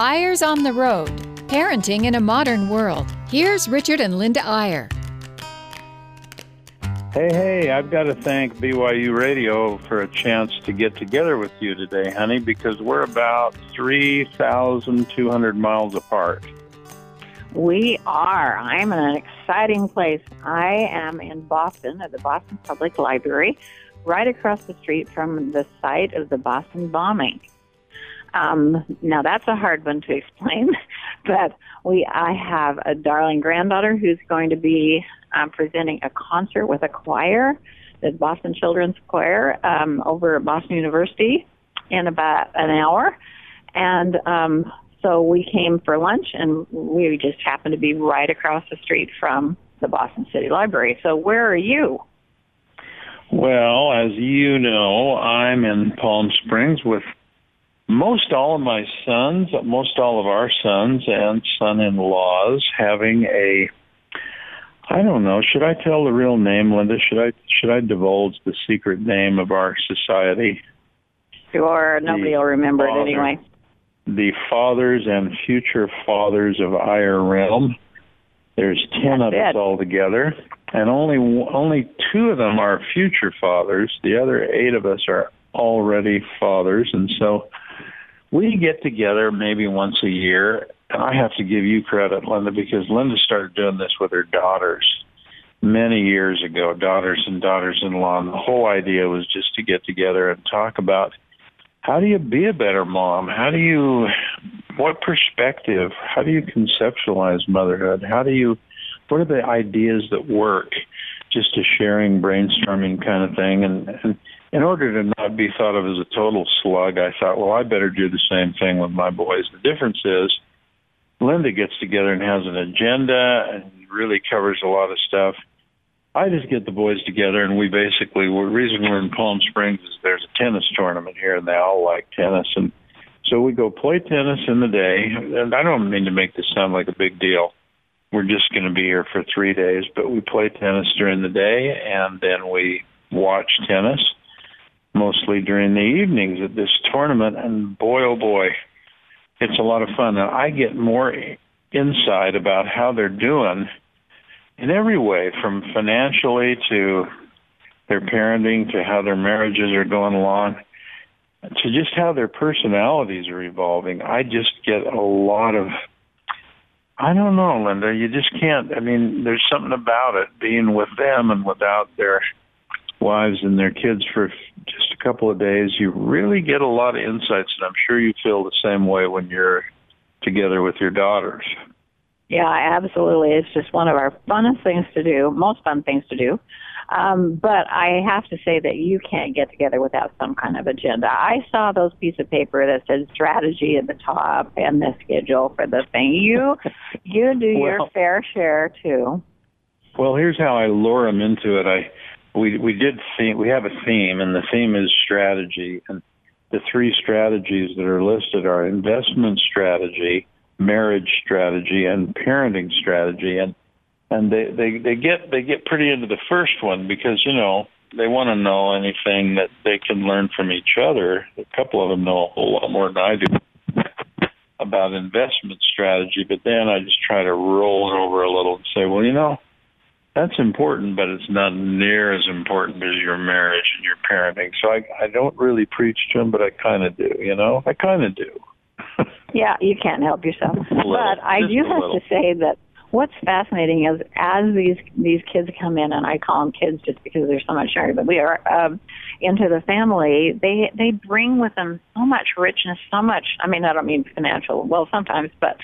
Ayers on the Road, Parenting in a Modern World. Here's Richard and Linda Ayer. Hey, I've got to thank BYU Radio for a chance to get together with you today, honey, because we're about 3,200 miles apart. We are. I'm in an exciting place. I am in Boston at the Boston Public Library, right across the street from the site of the Boston bombing. Now, that's a hard one to explain, but I have a darling granddaughter who's going to be presenting a concert with a choir, the Boston Children's Choir, over at Boston University in about an hour. And so we came for lunch, and we just happened to be right across the street from the Boston City Library. So where are you? Well, as you know, I'm in Palm Springs with most all of our sons and son-in-laws having a, I don't know, should I tell the real name, Linda? Should I divulge the secret name of our society? Sure, nobody will remember it anyway. The fathers and future fathers of Ayer Realm. There's 10 of us all together, and only two of them are future fathers. The other 8 of us are already fathers, and so we get together maybe once a year. And I have to give you credit, Linda, because Linda started doing this with her daughters many years ago, daughters and daughters-in-law, and the whole idea was just to get together and talk about how do you be a better mom? What perspective? How do you conceptualize motherhood? What are the ideas that work? Just a sharing, brainstorming kind of thing, and in order to not be thought of as a total slug, I thought, well, I better do the same thing with my boys. The difference is Linda gets together and has an agenda and really covers a lot of stuff. I just get the boys together, and the reason we're in Palm Springs is there's a tennis tournament here, and they all like tennis. And so we go play tennis in the day. And I don't mean to make this sound like a big deal. We're just going to be here for 3 days, but we play tennis during the day, and then we watch tennis, mostly during the evenings at this tournament, and boy, oh boy, it's a lot of fun. And I get more insight about how they're doing in every way, from financially to their parenting to how their marriages are going along to just how their personalities are evolving. I just get a lot of, I don't know, Linda, you just can't, I mean, there's something about it being with them and without their wives and their kids for just a couple of days. You really get a lot of insights, and I'm sure you feel the same way when you're together with your daughters. Yeah, absolutely. It's just one of our most fun things to do. But I have to say that you can't get together without some kind of agenda. I saw those piece of paper that said strategy at the top and the schedule for the thing. You do your fair share, too. Well, here's how I lure them into it. We have a theme, and the theme is strategy. And the 3 strategies that are listed are investment strategy, marriage strategy, and parenting strategy. And they get pretty into the first one because, you know, they want to know anything that they can learn from each other. A couple of them know a whole lot more than I do about investment strategy. But then I just try to roll it over a little and say, well, you know, that's important, but it's not near as important as your marriage and your parenting. So I don't really preach to them, but I kind of do, you know? I kind of do. Yeah, you can't help yourself. But I do have to say that what's fascinating is as these kids come in, and I call them kids just because they're so much younger, but we are into the family, they bring with them so much richness, so much, I mean, I don't mean financial, well, sometimes, but...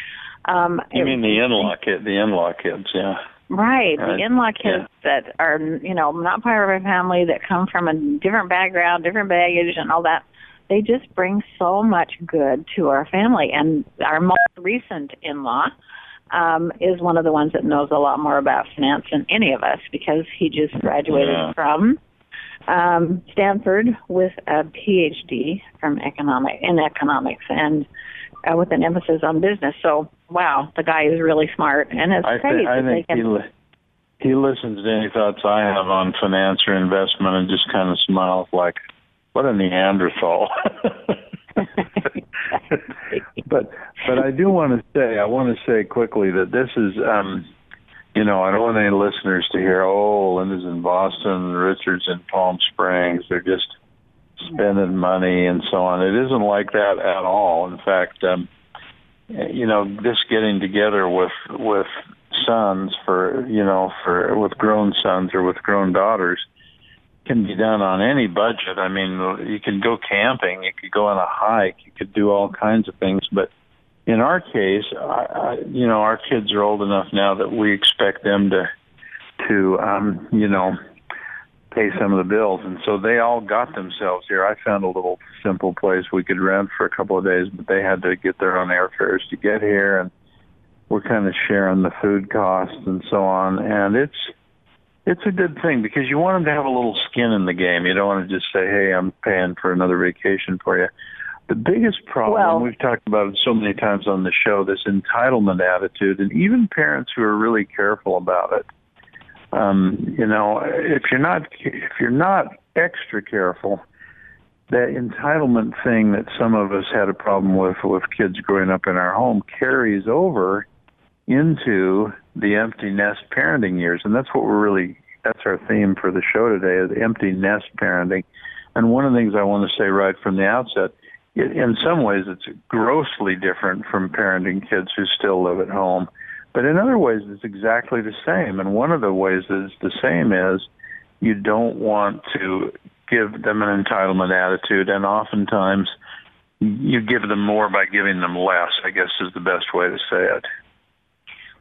you mean the in-law kids, yeah. Right, the in-law kids that are, you know, not part of a family, that come from a different background, different baggage and all that, they just bring so much good to our family. And our most recent in-law is one of the ones that knows a lot more about finance than any of us because he just graduated from Stanford with a PhD in economics and with an emphasis on business. So, wow, the guy is really smart. And it's crazy. I think he listens to any thoughts I have on finance or investment and just kind of smiles like, what a Neanderthal. But I do want to say, quickly that this is, I don't want any listeners to hear, oh, Linda's in Boston, Richard's in Palm Springs, they're just spending money and so on. It isn't like that at all. In fact, this getting together with sons with grown sons or with grown daughters can be done on any budget. I mean, you can go camping, you could go on a hike, you could do all kinds of things. But in our case, our kids are old enough now that we expect them to pay some of the bills. And so they all got themselves here. I found a little simple place we could rent for a couple of days, but they had to get their own airfares to get here. And we're kind of sharing the food costs and so on. And it's a good thing because you want them to have a little skin in the game. You don't want to just say, hey, I'm paying for another vacation for you. The biggest problem, we've talked about it so many times on the show, this entitlement attitude, and even parents who are really careful about it. If you're not extra careful, that entitlement thing that some of us had a problem with kids growing up in our home carries over into the empty nest parenting years. And that's our theme for the show today, is empty nest parenting. And one of the things I want to say right from the outset, in some ways it's grossly different from parenting kids who still live at home. But in other ways, it's exactly the same. And one of the ways that it's the same is you don't want to give them an entitlement attitude. And oftentimes you give them more by giving them less, I guess is the best way to say it.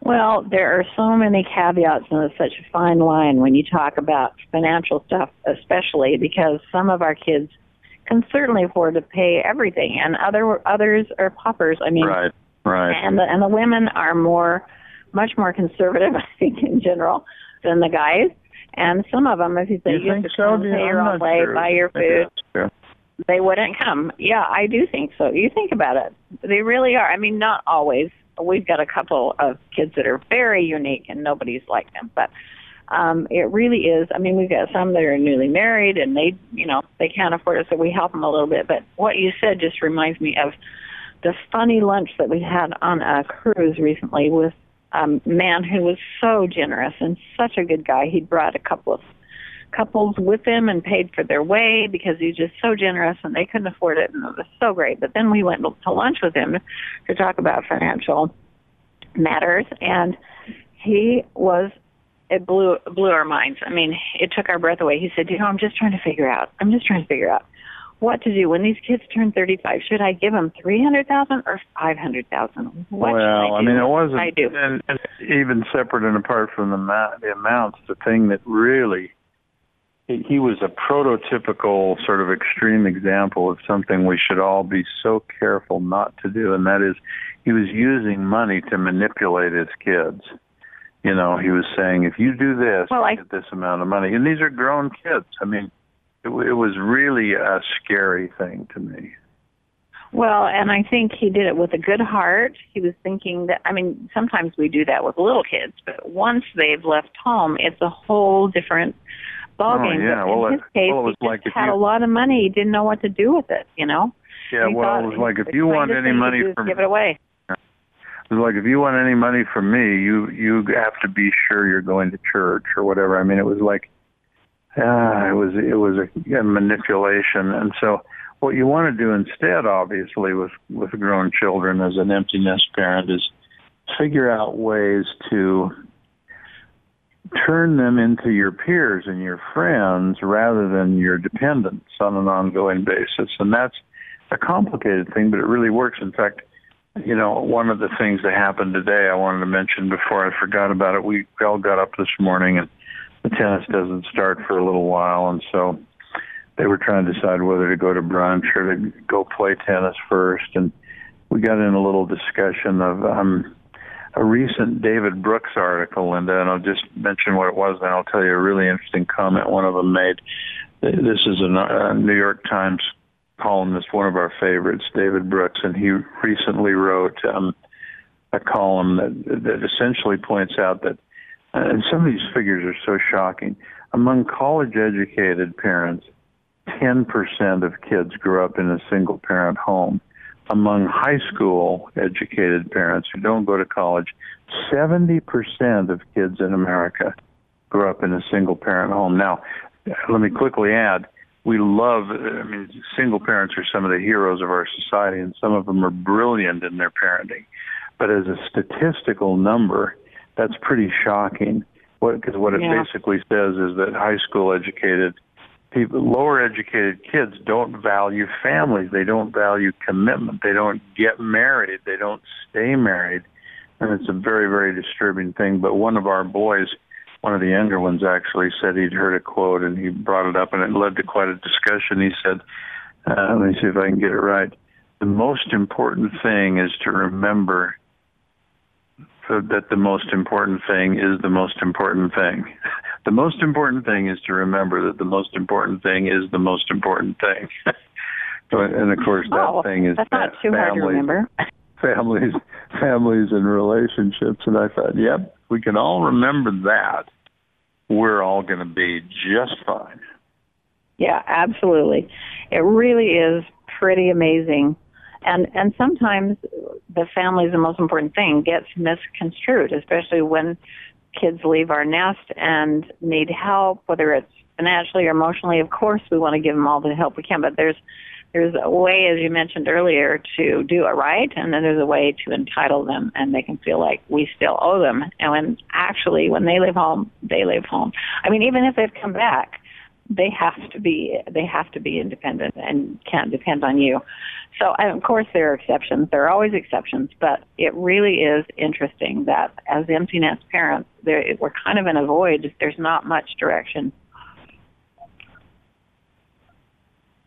Well, there are so many caveats, and it's such a fine line when you talk about financial stuff, especially because some of our kids can certainly afford to pay everything, and others are paupers. I mean, right. And the women are much more conservative, I think, in general than the guys. And some of them, if you say you have to come pay your own way, buy your food, they wouldn't come. Yeah, I do think so. You think about it. They really are. I mean, not always. We've got a couple of kids that are very unique and nobody's like them, but it really is. I mean, we've got some that are newly married and they can't afford it, so we help them a little bit. But what you said just reminds me of the funny lunch that we had on a cruise recently with a man who was so generous and such a good guy. He brought a couple of couples with him and paid for their way because he was just so generous and they couldn't afford it, and it was so great. But then we went to lunch with him to talk about financial matters, and it blew our minds. I mean, it took our breath away. He said, I'm just trying to figure out what to do when these kids turn 35. Should I give them $300,000 or $500,000? What should I do? I mean, it wasn't and even separate and apart from the amounts, the thing that really, he was a prototypical sort of extreme example of something we should all be so careful not to do, and that is he was using money to manipulate his kids. You know, he was saying, if you do this, you get this amount of money. And these are grown kids. I mean, it was really a scary thing to me. Well, and I think he did it with a good heart. He was thinking that, I mean, sometimes we do that with little kids, but once they've left home, it's a whole different ballgame. Oh, yeah. In his case, he had a lot of money. He didn't know what to do with it, you know? Yeah, it was like, if you want any money from me, give it away. It was like, if you want any money from me, you have to be sure you're going to church or whatever. I mean, it was like, it was a manipulation. And so what you want to do instead, obviously, with grown children as an empty nest parent is figure out ways to turn them into your peers and your friends rather than your dependents on an ongoing basis. And that's a complicated thing, but it really works. In fact, one of the things that happened today I wanted to mention before I forgot about it, we all got up this morning and the tennis doesn't start for a little while. And so they were trying to decide whether to go to brunch or to go play tennis first. And we got in a little discussion of a recent David Brooks article, Linda, and I'll just mention what it was, and I'll tell you a really interesting comment one of them made. This is a New York Times columnist, one of our favorites, David Brooks, and he recently wrote a column that essentially points out that, and some of these figures are so shocking, among college-educated parents, 10% of kids grew up in a single-parent home. Among high school-educated parents who don't go to college, 70% of kids in America grew up in a single-parent home. Now, let me quickly add, single parents are some of the heroes of our society, and some of them are brilliant in their parenting. But as a statistical number, that's pretty shocking. Because what it basically says is that high school educated people, lower educated kids don't value families. They don't value commitment. They don't get married. They don't stay married. And it's a very, very disturbing thing. But one of our boys, one of the younger ones, actually said he'd heard a quote, and he brought it up, and it led to quite a discussion. He said, let me see if I can get it right. The most important thing is to remember that the most important thing is the most important thing. The most important thing is to remember that the most important thing is the most important thing. And, of course, that thing is not too hard to remember. Families and relationships. And I thought, yep, we can all remember that. We're all going to be just fine. Yeah, absolutely. It really is pretty amazing. And sometimes the family is the most important thing gets misconstrued, especially when kids leave our nest and need help, whether it's financially or emotionally. Of course, we want to give them all the help we can, but there's a way, as you mentioned earlier, to do it right, and then there's a way to entitle them, and they can feel like we still owe them. And when they leave home, they leave home. I mean, even if they've come back, they have to be independent and can't depend on you. So, and of course, there are exceptions. There are always exceptions, but it really is interesting that as empty nest parents, we're kind of in a void. There's not much direction.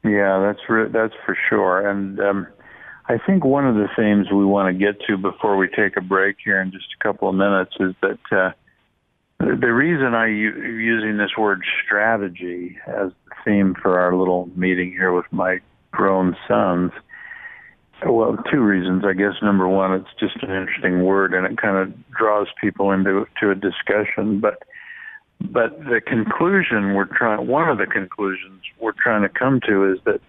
Yeah, that's for sure. And I think one of the themes we want to get to before we take a break here in just a couple of minutes is that the reason I'm using this word strategy as the theme for our little meeting here with my grown sons, well, two reasons, I guess. Number one, it's just an interesting word, and it kind of draws people into a discussion. But the conclusion one of the conclusions we're trying to come to is that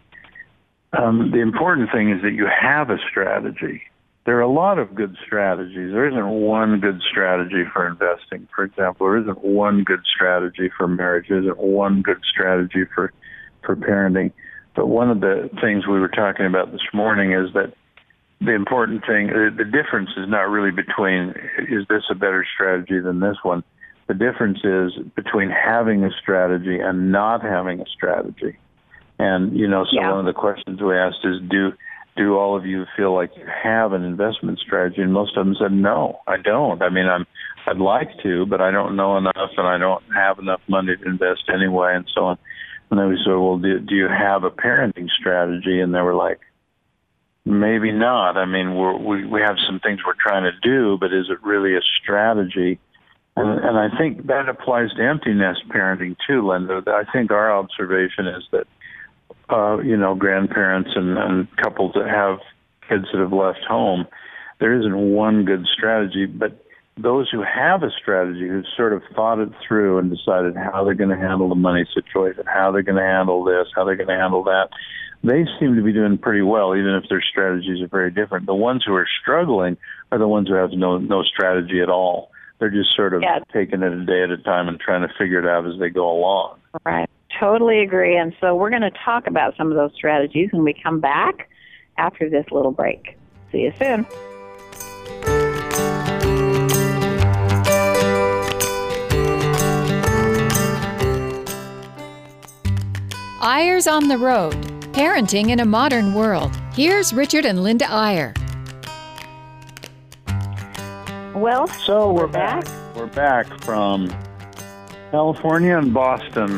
the important thing is that you have a strategy. There are a lot of good strategies. There isn't one good strategy for investing, for example. There isn't one good strategy for marriage. There isn't one good strategy for parenting. But one of the things we were talking about this morning is that the important thing, the difference is not really between is this a better strategy than this one. The difference is between having a strategy and not having a strategy. And, one of the questions we asked is, do all of you feel like you have an investment strategy? And most of them said, no, I don't. I mean, I'd like to, but I don't know enough, and I don't have enough money to invest anyway, and so on. And then we said, well, do you have a parenting strategy? And they were like, maybe not. I mean, we have some things we're trying to do, but is it really a strategy? And I think that applies to empty nest parenting too, Linda. I think our observation is that, grandparents and couples that have kids that have left home, there isn't one good strategy. But those who have a strategy, who've sort of thought it through and decided how they're going to handle the money situation, how they're going to handle this, how they're going to handle that, they seem to be doing pretty well, even if their strategies are very different. The ones who are struggling are the ones who have no strategy at all. They're just sort of taking it a day at a time and trying to figure it out as they go along. Right. Totally agree. And so we're going to talk about some of those strategies when we come back after this little break. See you soon. Ayers on the Road, Parenting in a Modern World. Here's Richard and Linda Ayer. Well, so we're back. We're back from California and Boston,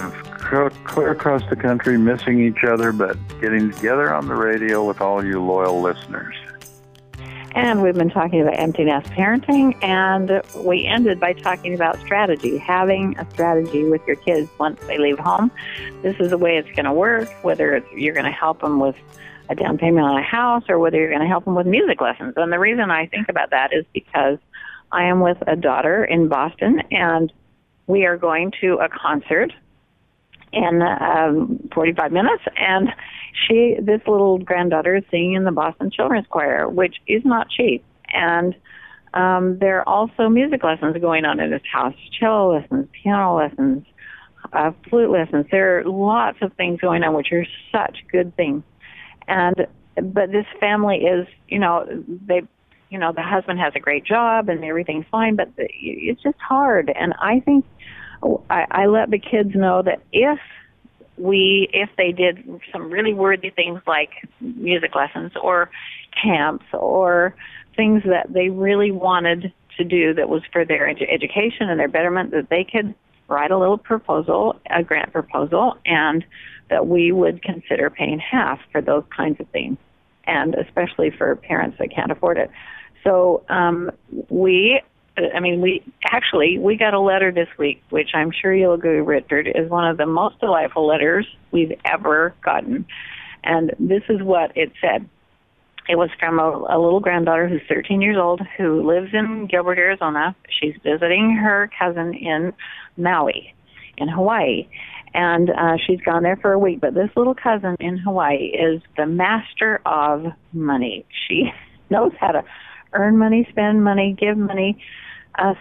clear across the country, missing each other, but getting together on the radio with all you loyal listeners. And we've been talking about empty nest parenting, and we ended by talking about strategy, having a strategy with your kids once they leave home. This is the way it's going to work, whether you're going to help them with a down payment on a house or whether you're going to help them with music lessons. And the reason I think about that is because I am with a daughter in Boston, and we are going to a concert, in 45 minutes, and this little granddaughter is singing in the Boston Children's Choir, which is not cheap. And there are also music lessons going on in his house, cello lessons, piano lessons, flute lessons. There are lots of things going on, which are such good things. But this family is, the husband has a great job and everything's fine, but it's just hard. And I think I let the kids know that if they did some really worthy things like music lessons or camps or things that they really wanted to do that was for their education and their betterment, that they could write a grant proposal, and that we would consider paying half for those kinds of things, and especially for parents that can't afford it. So we got a letter this week, which I'm sure you'll agree, Richard, is one of the most delightful letters we've ever gotten. And this is what it said. It was from a little granddaughter who's 13 years old who lives in Gilbert, Arizona. She's visiting her cousin in Maui, in Hawaii. And she's gone there for a week. But this little cousin in Hawaii is the master of money. She knows how to earn money, spend money, give money,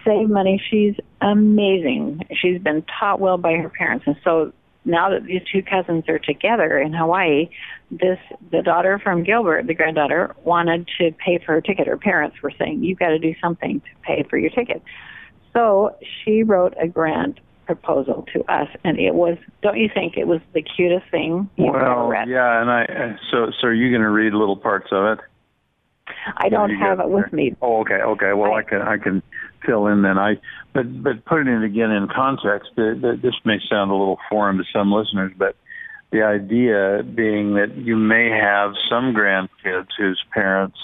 save money. She's amazing. She's been taught well by her parents. And so now that these two cousins are together in Hawaii, the daughter from Gilbert, the granddaughter, wanted to pay for her ticket. Her parents were saying, you've got to do something to pay for your ticket. So she wrote a grant proposal to us, and it was, don't you think it was the cutest thing you've ever read? Well, yeah, and so are you going to read little parts of it? I don't have it with me. Oh, okay. Well, I can fill in then. But putting it again in context, this may sound a little foreign to some listeners, but the idea being that you may have some grandkids whose parents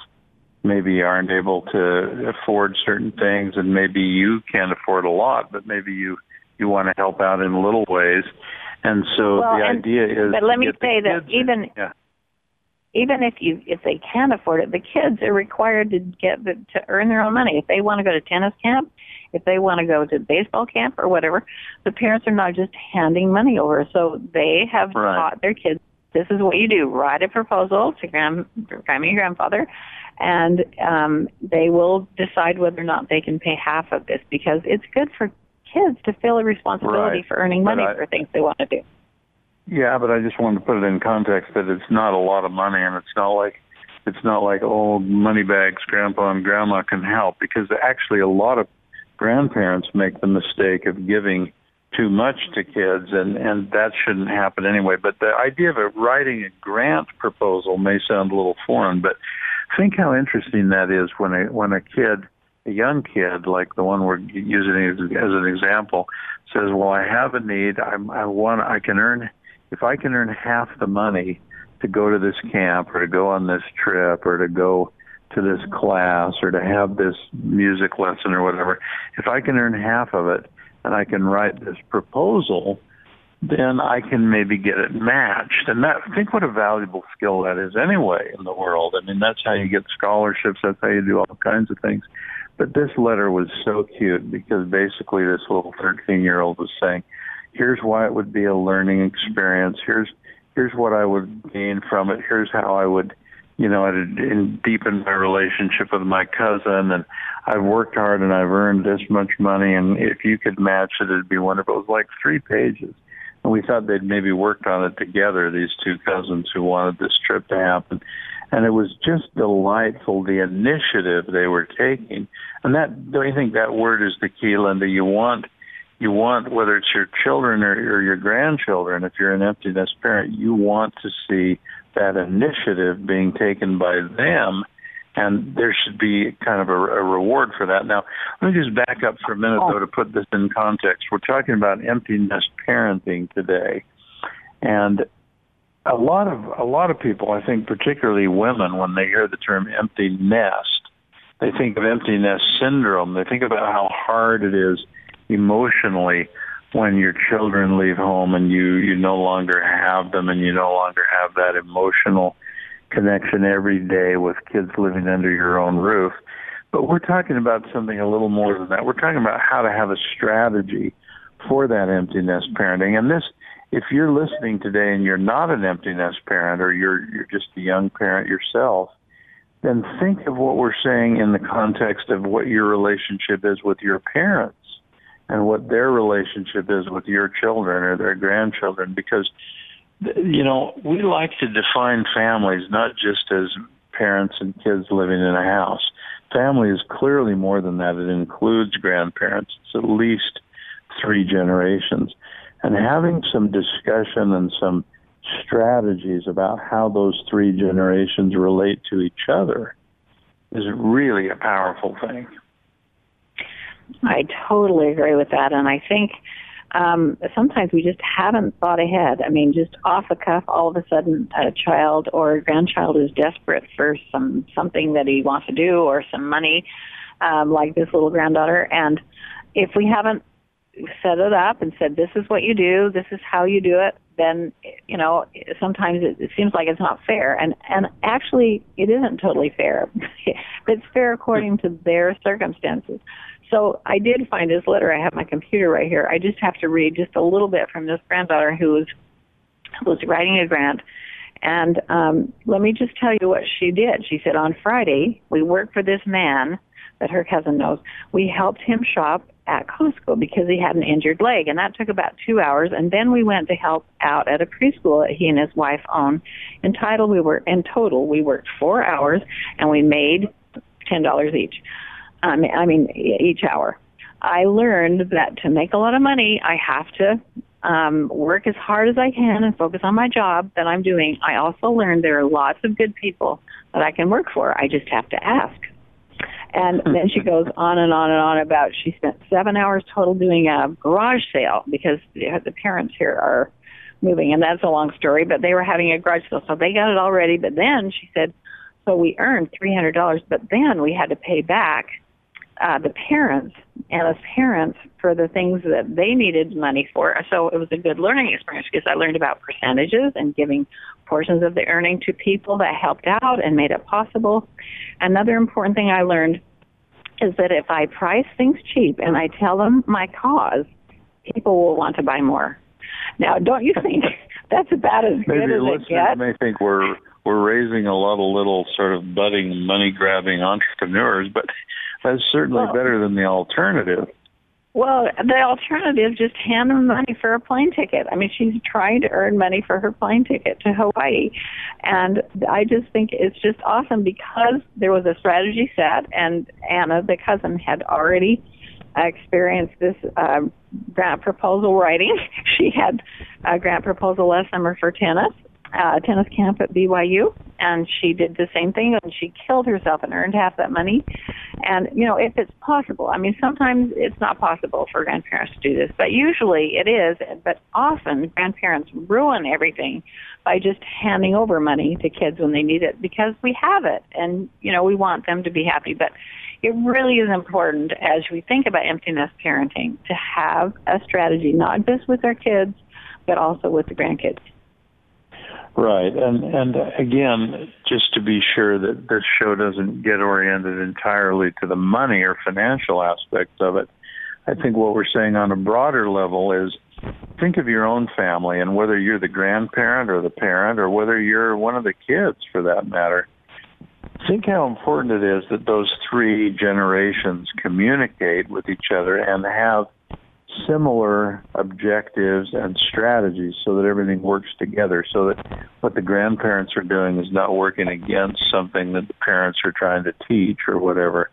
maybe aren't able to afford certain things, and maybe you can't afford a lot, but maybe you want to help out in little ways. And so idea is... But let me say that even if they can't afford it, the kids are required to earn their own money. If they want to go to tennis camp, if they want to go to baseball camp or whatever, the parents are not just handing money over. So they have taught their kids, this is what you do. Write a proposal to Grammy and grandfather, and they will decide whether or not they can pay half of this, because it's good for kids to feel a responsibility for earning money for things they want to do. Yeah, but I just wanted to put it in context that it's not a lot of money, and it's not like old money bags grandpa and grandma can help, because actually a lot of grandparents make the mistake of giving too much to kids, and that shouldn't happen anyway. But the idea of writing a grant proposal may sound a little foreign, but think how interesting that is when a kid, a young kid, like the one we're using as an example, says, well, I have a need. If I can earn half the money to go to this camp or to go on this trip or to go to this class or to have this music lesson or whatever, if I can earn half of it and I can write this proposal, then I can maybe get it matched. And think what a valuable skill that is anyway in the world. I mean, that's how you get scholarships. That's how you do all kinds of things. But this letter was so cute, because basically this little 13-year-old was saying, here's why it would be a learning experience. Here's what I would gain from it. Here's how I would, I'd deepen my relationship with my cousin. And I've worked hard and I've earned this much money. And if you could match it, it'd be wonderful. It was like 3 pages. And we thought they'd maybe worked on it together, these two cousins who wanted this trip to happen. And it was just delightful, the initiative they were taking. And that, don't you think that word is the key, Linda? You want, whether it's your children or your grandchildren, if you're an empty nest parent, you want to see that initiative being taken by them, and there should be kind of a reward for that. Now, let me just back up for a minute, though, to put this in context. We're talking about empty nest parenting today, and a lot of people, I think particularly women, when they hear the term empty nest, they think of empty nest syndrome. They think about how hard it is emotionally when your children leave home and you no longer have them, and you no longer have that emotional connection every day with kids living under your own roof. But we're talking about something a little more than that. We're talking about how to have a strategy for that empty nest parenting. And this if you're listening today and you're not an empty nest parent, or you're just a young parent yourself, then think of what we're saying in the context of what your relationship is with your parents and what their relationship is with your children or their grandchildren. Because, you know, we like to define families not just as parents and kids living in a house. Family is clearly more than that. It includes grandparents. It's at least three generations. And having some discussion and some strategies about how those three generations relate to each other is really a powerful thing. I totally agree with that. And I think sometimes we just haven't thought ahead. I mean, just off the cuff, all of a sudden a child or a grandchild is desperate for something that he wants to do, or some money, like this little granddaughter. And if we haven't set it up and said, this is what you do, this is how you do it, then, you know, sometimes it seems like it's not fair. And actually, it isn't totally fair. It's fair according to their circumstances. So I did find this letter. I have my computer right here. I just have to read just a little bit from this granddaughter who was writing a grant. And let me just tell you what she did. She said, on Friday, we worked for this man that her cousin knows. We helped him shop at Costco because he had an injured leg, and that took about 2 hours. And then we went to help out at a preschool that he and his wife own. In total, we worked 4 hours, and we made $10 each. Each hour. I learned that to make a lot of money, I have to work as hard as I can and focus on my job that I'm doing. I also learned there are lots of good people that I can work for. I just have to ask. And then she goes on and on and on about she spent 7 hours total doing a garage sale because the parents here are moving, and that's a long story, but they were having a garage sale, so they got it all ready. But then she said, so we earned $300, but then we had to pay back the parents and the parents for the things that they needed money for. So it was a good learning experience because I learned about percentages and giving portions of the earning to people that helped out and made it possible. Another important thing I learned is that if I price things cheap and I tell them my cause, people will want to buy more. Now, don't you think that's about as good as it gets? Maybe listeners may think we're raising a lot of little sort of budding, money-grabbing entrepreneurs, but that's certainly better than the alternative. Well, the alternative, just hand them money for a plane ticket. I mean, she's trying to earn money for her plane ticket to Hawaii. And I just think it's just awesome because there was a strategy set, and Anna, the cousin, had already experienced this grant proposal writing. She had a grant proposal last summer for tennis camp at BYU, and she did the same thing, and she killed herself and earned half that money. And, you know, if it's possible, I mean, sometimes it's not possible for grandparents to do this, but usually it is. But often grandparents ruin everything by just handing over money to kids when they need it because we have it, and, you know, we want them to be happy. But it really is important as we think about empty nest parenting to have a strategy, not just with our kids, but also with the grandkids. Right. And again, just to be sure that this show doesn't get oriented entirely to the money or financial aspects of it, I think what we're saying on a broader level is think of your own family, and whether you're the grandparent or the parent, or whether you're one of the kids for that matter, think how important it is that those three generations communicate with each other and have similar objectives and strategies so that everything works together, so that what the grandparents are doing is not working against something that the parents are trying to teach or whatever.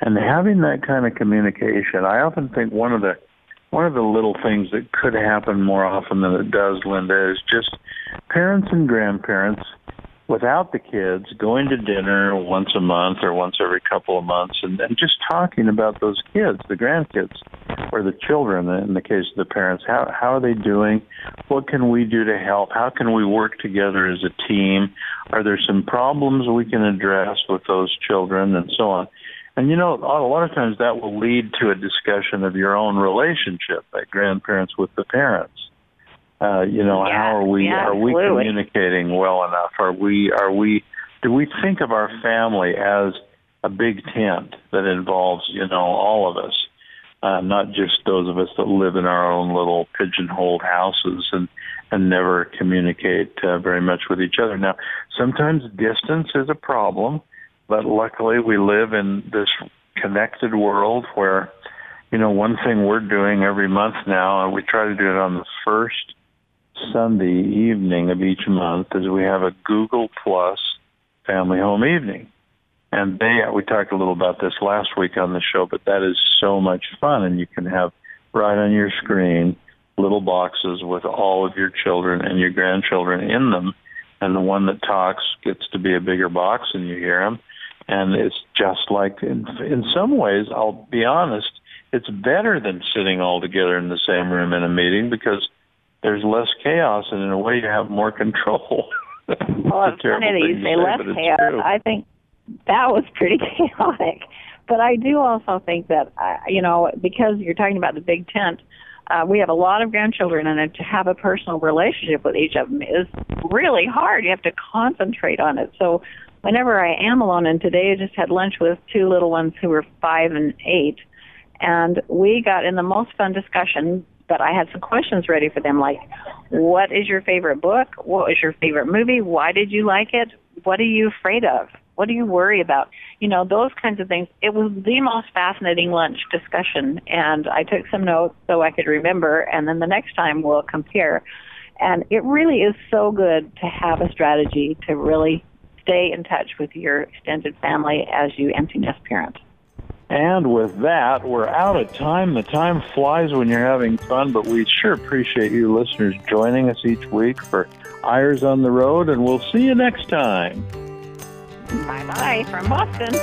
And having that kind of communication, I often think one of the little things that could happen more often than it does, Linda, is just parents and grandparents without the kids going to dinner once a month or once every couple of months and just talking about those kids, the grandkids or the children in the case of the parents. How are they doing? What can we do to help? How can we work together as a team? Are there some problems we can address with those children and so on? And, you know, a lot of times that will lead to a discussion of your own relationship, like grandparents with the parents. Are we communicating well enough? Do we think of our family as a big tent that involves, you know, all of us? not just those of us that live in our own little pigeonholed houses and never communicate very much with each other. Now, sometimes distance is a problem, but luckily we live in this connected world where, you know, one thing we're doing every month now, and we try to do it on the first Sunday evening of each month, is we have a Google Plus family home evening. And we talked a little about this last week on the show, but that is so much fun. And you can have right on your screen little boxes with all of your children and your grandchildren in them. And the one that talks gets to be a bigger box, and you hear them. And it's just like, in some ways, I'll be honest, it's better than sitting all together in the same room in a meeting because there's less chaos, and in a way you have more control. Well, it's funny that you say less chaos. True. I think that was pretty chaotic. But I do also think that, you know, because you're talking about the big tent, we have a lot of grandchildren, and to have a personal relationship with each of them is really hard. You have to concentrate on it. So whenever I am alone, and today I just had lunch with two little ones who were 5 and 8, and we got in the most fun discussion, but I had some questions ready for them, like, what is your favorite book? What is your favorite movie? Why did you like it? What are you afraid of? What do you worry about? You know, those kinds of things. It was the most fascinating lunch discussion, and I took some notes so I could remember, and then the next time we'll compare. And it really is so good to have a strategy to really stay in touch with your extended family as you empty nest parent. And with that, we're out of time. The time flies when you're having fun, but we sure appreciate you listeners joining us each week for Ayers on the Road, and we'll see you next time. Bye-bye from Boston.